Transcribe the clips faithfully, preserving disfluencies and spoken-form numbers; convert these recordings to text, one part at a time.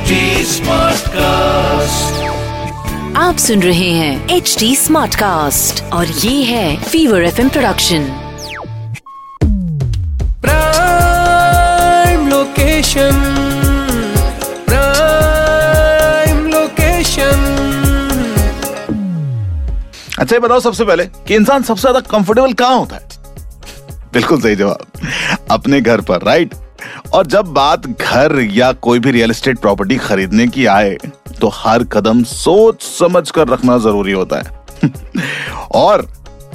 HD smart cast. आप सुन रहे हैं एचडी स्मार्ट कास्ट और ये है fever FM production. Prime location, prime location. अच्छा ये बताओ सबसे पहले कि इंसान सबसे ज्यादा कंफर्टेबल कहाँ होता है? बिल्कुल सही जवाब, अपने घर पर। राइट। और जब बात घर या कोई भी रियल एस्टेट प्रॉपर्टी खरीदने की आए तो हर कदम सोच समझ कर रखना जरूरी होता है और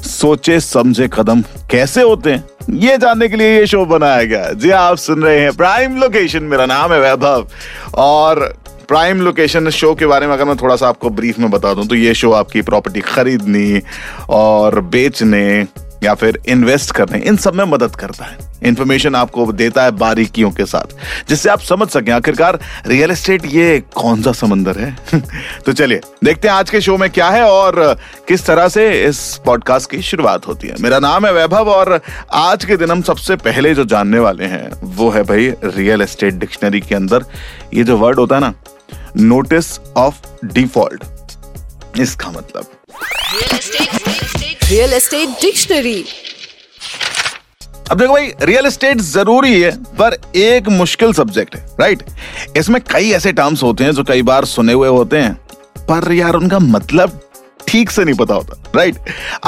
सोचे समझे कदम कैसे होते हैं ये जानने के लिए ये शो बनाया गया। जी आप सुन रहे हैं प्राइम लोकेशन, मेरा नाम है वैभव। और प्राइम लोकेशन शो के बारे में अगर मैं थोड़ा सा आपको ब्रीफ में बता दूं तो ये शो आपकी प्रॉपर्टी खरीदने और बेचने या फिर इन्वेस्ट करने, इन सब में मदद करता है। इंफॉर्मेशन आपको देता है बारीकियों के साथ, जिससे आप समझ सकें आखिरकार रियल एस्टेट ये कौन सा समंदर है। तो चलिए देखते हैं आज के शो में क्या है और किस तरह से इस पॉडकास्ट की शुरुआत होती है। मेरा नाम है वैभव और आज के दिन हम सबसे पहले जो जानने वाले हैं वो है भाई रियल एस्टेट डिक्शनरी के अंदर ये जो वर्ड होता है ना, नोटिस ऑफ डिफॉल्ट। इसका मतलब रियल एस्टेट डिक्शनरी। अब देखो भाई, रियल एस्टेट जरूरी है पर एक मुश्किल सब्जेक्ट है। राइट। इसमें कई ऐसे टर्म्स होते हैं जो कई बार सुने हुए होते हैं पर यार उनका मतलब ठीक से नहीं पता होता। राइट।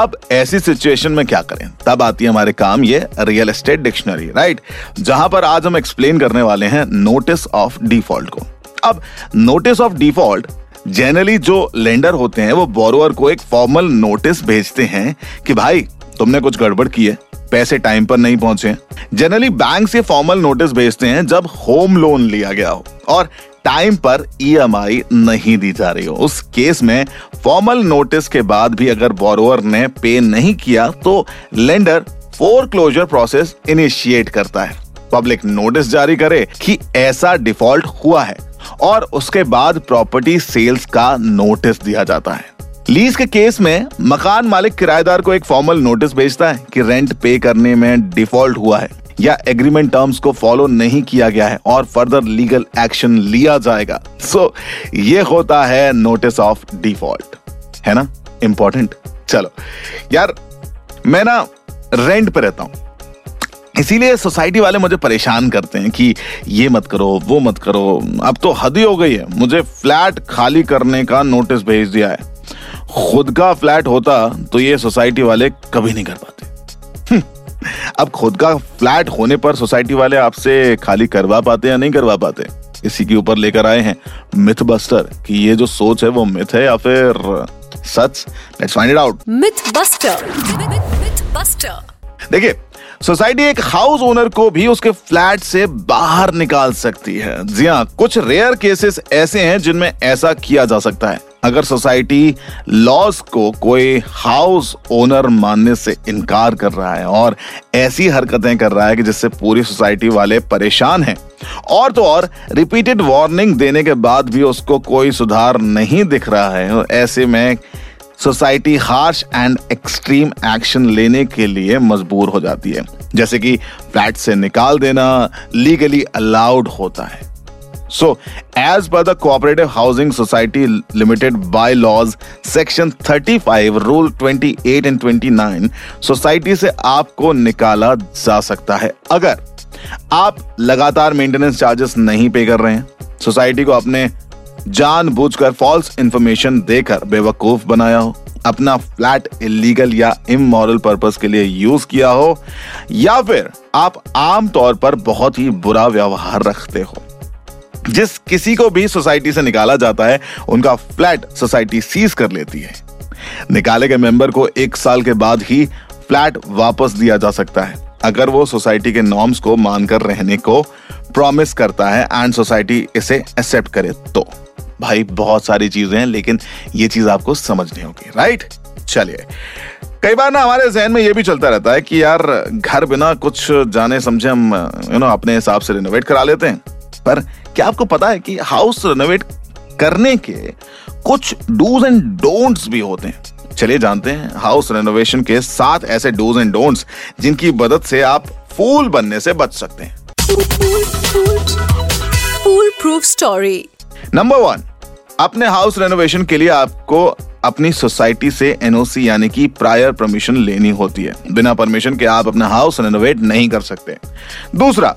अब ऐसी सिचुएशन में क्या करें? तब आती है हमारे काम ये रियल एस्टेट डिक्शनरी। राइट। जहां पर आज हम एक्सप्लेन करने वाले हैं नोटिस ऑफ डिफॉल्ट को। अब नोटिस ऑफ डिफॉल्ट जनरली जो लेंडर होते हैं वो बोरोअर को एक फॉर्मल नोटिस भेजते हैं कि भाई तुमने कुछ गड़बड़ की है, पैसे टाइम पर नहीं पहुंचे। जनरली बैंक से फॉर्मल नोटिस भेजते हैं जब होम लोन लिया गया हो और टाइम पर ईएमआई नहीं दी जा रही हो। उस केस में फॉर्मल नोटिस के बाद भी अगर बोरोअर ने पे नहीं किया तो lender foreclosure process initiate करता है, पब्लिक नोटिस जारी करे कि ऐसा डिफॉल्ट हुआ है और उसके बाद प्रॉपर्टी सेल्स का नोटिस दिया जाता है। लीज के केस में मकान मालिक किराएदार को एक फॉर्मल नोटिस भेजता है कि रेंट पे करने में डिफॉल्ट हुआ है या एग्रीमेंट टर्म्स को फॉलो नहीं किया गया है और फर्दर लीगल एक्शन लिया जाएगा। सो ये होता है नोटिस ऑफ डिफॉल्ट, है ना? इंपॉर्टेंट। चलो यार, मैं ना रेंट पे रहता हूं, इसीलिए सोसाइटी वाले मुझे परेशान करते हैं कि ये मत करो वो मत करो। अब तो हद ही हो गई है, मुझे फ्लैट खाली करने का नोटिस भेज दिया है। खुद का फ्लैट होता तो ये सोसाइटी वाले कभी नहीं कर पाते। अब खुद का फ्लैट होने पर सोसाइटी वाले आपसे खाली करवा पाते या नहीं करवा पाते, इसी के ऊपर लेकर आए हैं मिथ बस्टर कि ये जो सोच है वो मिथ है या फिर सच। Let's find it out. Myth buster. Myth buster. देखिए, सोसाइटी एक हाउस ओनर को भी उसके फ्लैट से बाहर निकाल सकती है। जी हाँ, कुछ रेयर केसेस ऐसे हैं जिनमें ऐसा किया जा सकता है अगर सोसाइटी लॉज को कोई हाउस ओनर मानने से इनकार कर रहा है और ऐसी हरकतें कर रहा है कि जिससे पूरी सोसाइटी वाले परेशान हैं। और तो और रिपीटेड वार्निंग देने के बाद भी उसको कोई सुधार नहीं दिख रहा है। ऐसे में society harsh and extreme action लेने के लिए मजबूर हो जाती है, जैसे कि फ्लैट से निकाल देना लीगली अलाउड होता है। So as per the cooperative housing society limited bylaws section thirty five rule twenty eight and twenty nine, society से आपको निकाला जा सकता है अगर आप लगातार मेंटेनेंस चार्जेस नहीं पे कर रहे हैं, सोसाइटी को आपने जानबूझकर फॉल्स इंफॉर्मेशन देकर बेवकूफ बनाया हो, अपना फ्लैट इलीगल या इमोरल पर्पस के लिए यूज किया हो, या फिर आप आम तौर पर बहुत ही बुरा व्यवहार रखते हो। जिस किसी को भी सोसाइटी से निकाला जाता है उनका फ्लैट सोसाइटी सीज कर लेती है। निकाले गए मेंबर को एक साल के बाद ही फ्लैट वापस दिया जा सकता है अगर वो सोसाइटी के नॉर्म्स को मानकर रहने को प्रॉमिस करता है एंड सोसाइटी इसे एक्सेप्ट करे। तो भाई बहुत सारी चीजें हैं लेकिन ये चीज आपको समझनी होगी। राइट। चलिए, कई बार ना हमारे जहन में ये भी चलता रहता है कि यार घर बिना कुछ जाने समझे हम यू नो अपने हिसाब से रिनोवेट करा लेते हैं, पर क्या आपको पता है कि हाउस रिनोवेट करने के कुछ डूज एंड डोंट्स भी होते हैं? चलिए जानते हैं हाउस रेनोवेशन के सात ऐसे डूज एंड डोंट्स जिनकी मदद से आप फूल बनने से बच सकते हैं। Foolproof story. Number one, अपने हाउस रेनोवेशन के लिए आपको अपनी सोसाइटी से एनओसी यानी कि प्रायर परमिशन लेनी होती है। बिना परमिशन के आप अपना हाउस रेनोवेट नहीं कर सकते। दूसरा,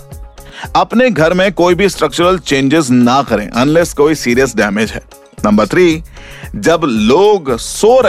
अपने घर में कोई भी स्ट्रक्चरल चेंजेस ना करें अनलेस कोई सीरियस डैमेज है। नंबर थ्री, जब लोग सो